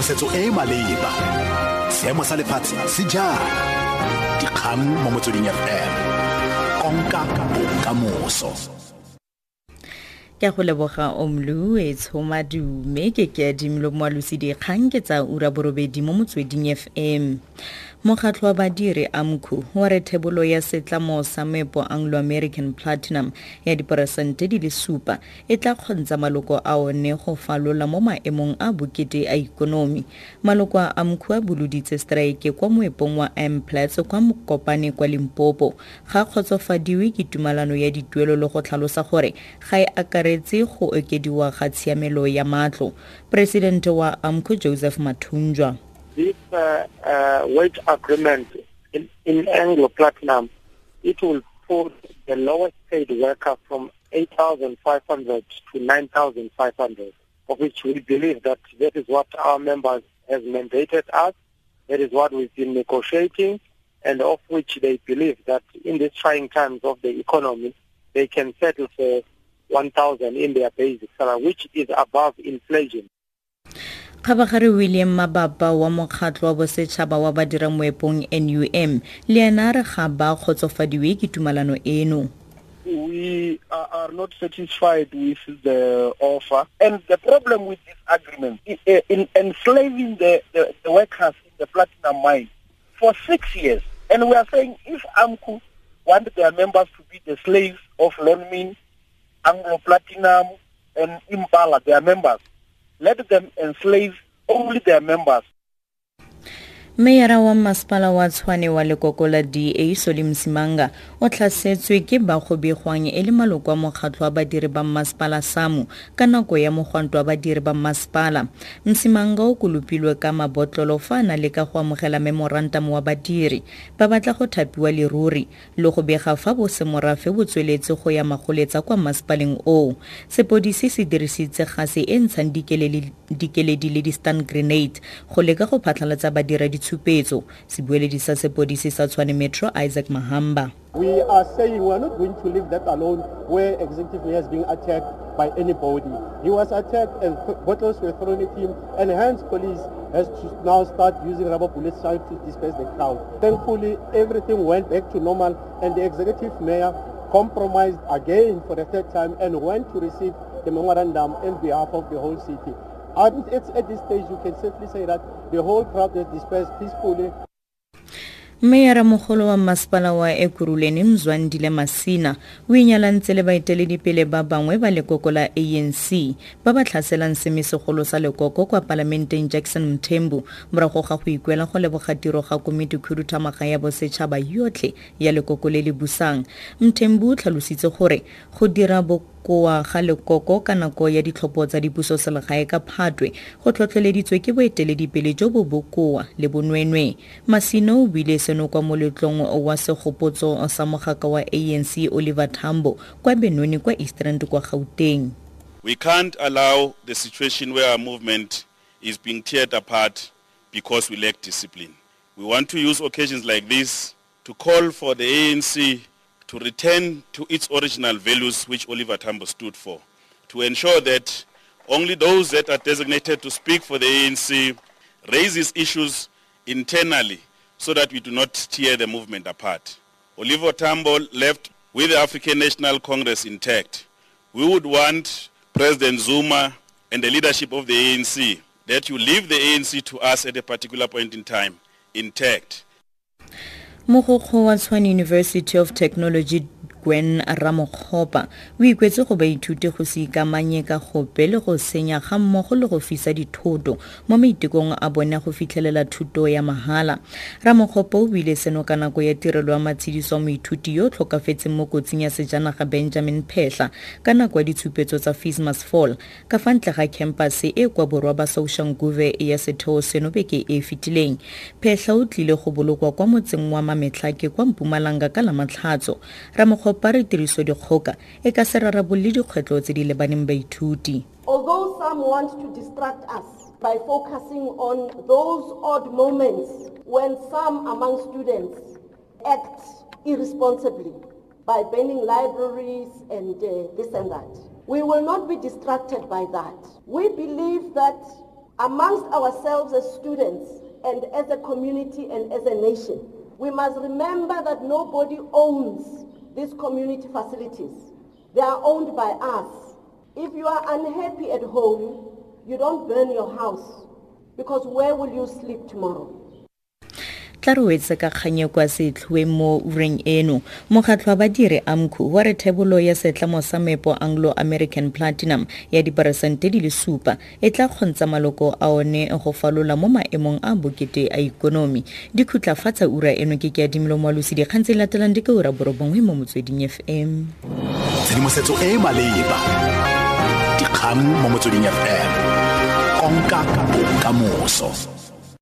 tshedimosetso e e maleba. Seemo sa lefatshe se jang? Dikgang mo Motsweding FM. Konka bokamoso. Ka go leboga omlu e tshoma dume ke ke dimlo mo lusidi kgang ke tsa ura borobedi mo Motsweding FM. Mokgatlho wa badiri AMCU wa re thebolo ya setlamo sa mepo Anglo American Platinum ya diperesente di le 7 e tla kgontsha maloko a one go falola mo maemong a bokete a ikonomi. Maloko a AMCU a buluditse strike kwa moepong wa M-Place kwa mokopane kwa Limpopo ga kgotsofadiwe ke tumalano ya dituelo le go tlhalosa gore ga e akaretse go okediwa ga tshiamelo ya matlo. President wa AMCU Joseph Matunjwa. This wage agreement in Anglo Platinum, it will put the lowest paid worker from 8,500 to 9,500, of which we believe that is what our members have mandated us, that is what we've been negotiating, and of which they believe that in these trying times of the economy, they can settle for 1,000 in their basic salary, which is above inflation. Khabagare William mababa wa mokgatlo wa bosetšhaba wa badira moepong NUM le ena re ga ba kgotsofadiwe ke tumalano eno. We are not satisfied with the offer, and the problem with this agreement is in enslaving the workers in the platinum mine for 6 years. And we are saying if AMCU want their members to be the slaves of Lonmin, Anglo Platinum, and Impala, their members, let them enslave only their members. Mayor wa Masipala wa Tshwane wa Lekokola DA Msimanga o tlhasetswe ke bagobegwang e le maloko a mokgatlho wa badiri ba Masipala SAMU ka nako ya mogwanto wa badiri ba Masipala. Msimanga o kolopilwe ka mabotlolo fa na le ka go amogela memorantamo wa badiri ba batla go thapiwa leruri le go bega fa bo semorafe botsweletse go ya magoletsa kwa Masipaleng o. Sepodisi se dirisitse gase e ntshang dikeledi le di-stun grenade go leka go phatlhalatsa badira di Supetso sibueledisa sepodisi sa Tshwane Metro Isaac Mahamba. We are saying we are not going to leave that alone where executive mayor is being attacked by anybody. He was attacked and bottles were thrown at him, and hence police has to now start using rubber bullets trying to disperse the crowd. Thankfully everything went back to normal and the executive mayor compromised again for the third time and went to receive the memorandum on behalf of the whole city. And it's at this stage you can safely say that the whole crowd is dispersed peacefully. Mayor Ramogolo wa Masipala wa Ekurhuleni Mzwandile Masina o inyalantse le baeteledipele ba bangwe ba lekoko la ANC ba ba tlhaselang semisegolo sa lekoko kwa Palamenteng Jackson Mthembu morago ga go ikwela go leboga tiro ga komiti khuduthamaga ya bosetšhaba yotlhe ya lekoko le le busang. Mthembu o tlhalositse gore go dira bokoa ga lekoko ka nako ya ditlhopho tsa dipuso selegae ka Phatwe go tlhotlheleditswe ke boeteledipele jo bo bokoa le bonwenwe. Masina o bile seno kwa moletlong wa segopotso sa mogaka wa ANC Oliver Tambo kwa Benoni kwa Eastern kwa Gauteng. We can't allow the situation where our movement is being teared apart because we lack discipline. We want to use occasions like this to call for the ANC to return to its original values which Oliver Tambo stood for, to ensure that only those that are designated to speak for the ANC raise these issues internally, so that we do not tear the movement apart. Oliver Tambo left with the African National Congress intact. We would want President Zuma and the leadership of the ANC that you leave the ANC to us at a particular point in time intact. Mogokgo wa Tshwane University of Technology Gwen Ramokhopa o ikwetse go baithuti go se ikamanye ka gope le go senya ga mmogo le go fisa dithoto mo maitekong a bona go fitlhelela thuto ya mahala. Ramokhopa o bile seno ka nako ya tirelo ya matshidiso a moithuti yo tlhokafetseng mo kotsing ya sejanaga Benjamin Phehla ka nako ya ditshupetso tsa Feesmas Fall ka fa ntle ga campus e kwa borwa ba Southan Grove ya setheo seno beke e fitileng. Phehla o tlile go bolokwa kwa motseng wa Mametlhake kwa Mpumalanga ka Lamatlhatso. Although some want to distract us by focusing on those odd moments when some among students act irresponsibly by burning libraries and this and that, we will not be distracted by that. We believe that amongst ourselves as students and as a community and as a nation. We must remember that nobody owns these community facilities. They are owned by us. If you are unhappy at home, you don't burn your house, because where will you sleep tomorrow? Tlaroetse ka kganye kwa setlhwe mo ureng eno mogatlwa badire AMCU wa re thebolo ya setlamo sa mepo Anglo American Platinum ya diperesente di le 7 e tla kgontsa maloko a one go falola mo maemong a bokete a ikonomi dikhutlafatsa ura eno ke ke dimlo malosi di khantse latelang di ke ura borobongwe mo Motsweding FM tshedimosetso e maleba dikgang mo Motsweding FM konka ka bokamoso.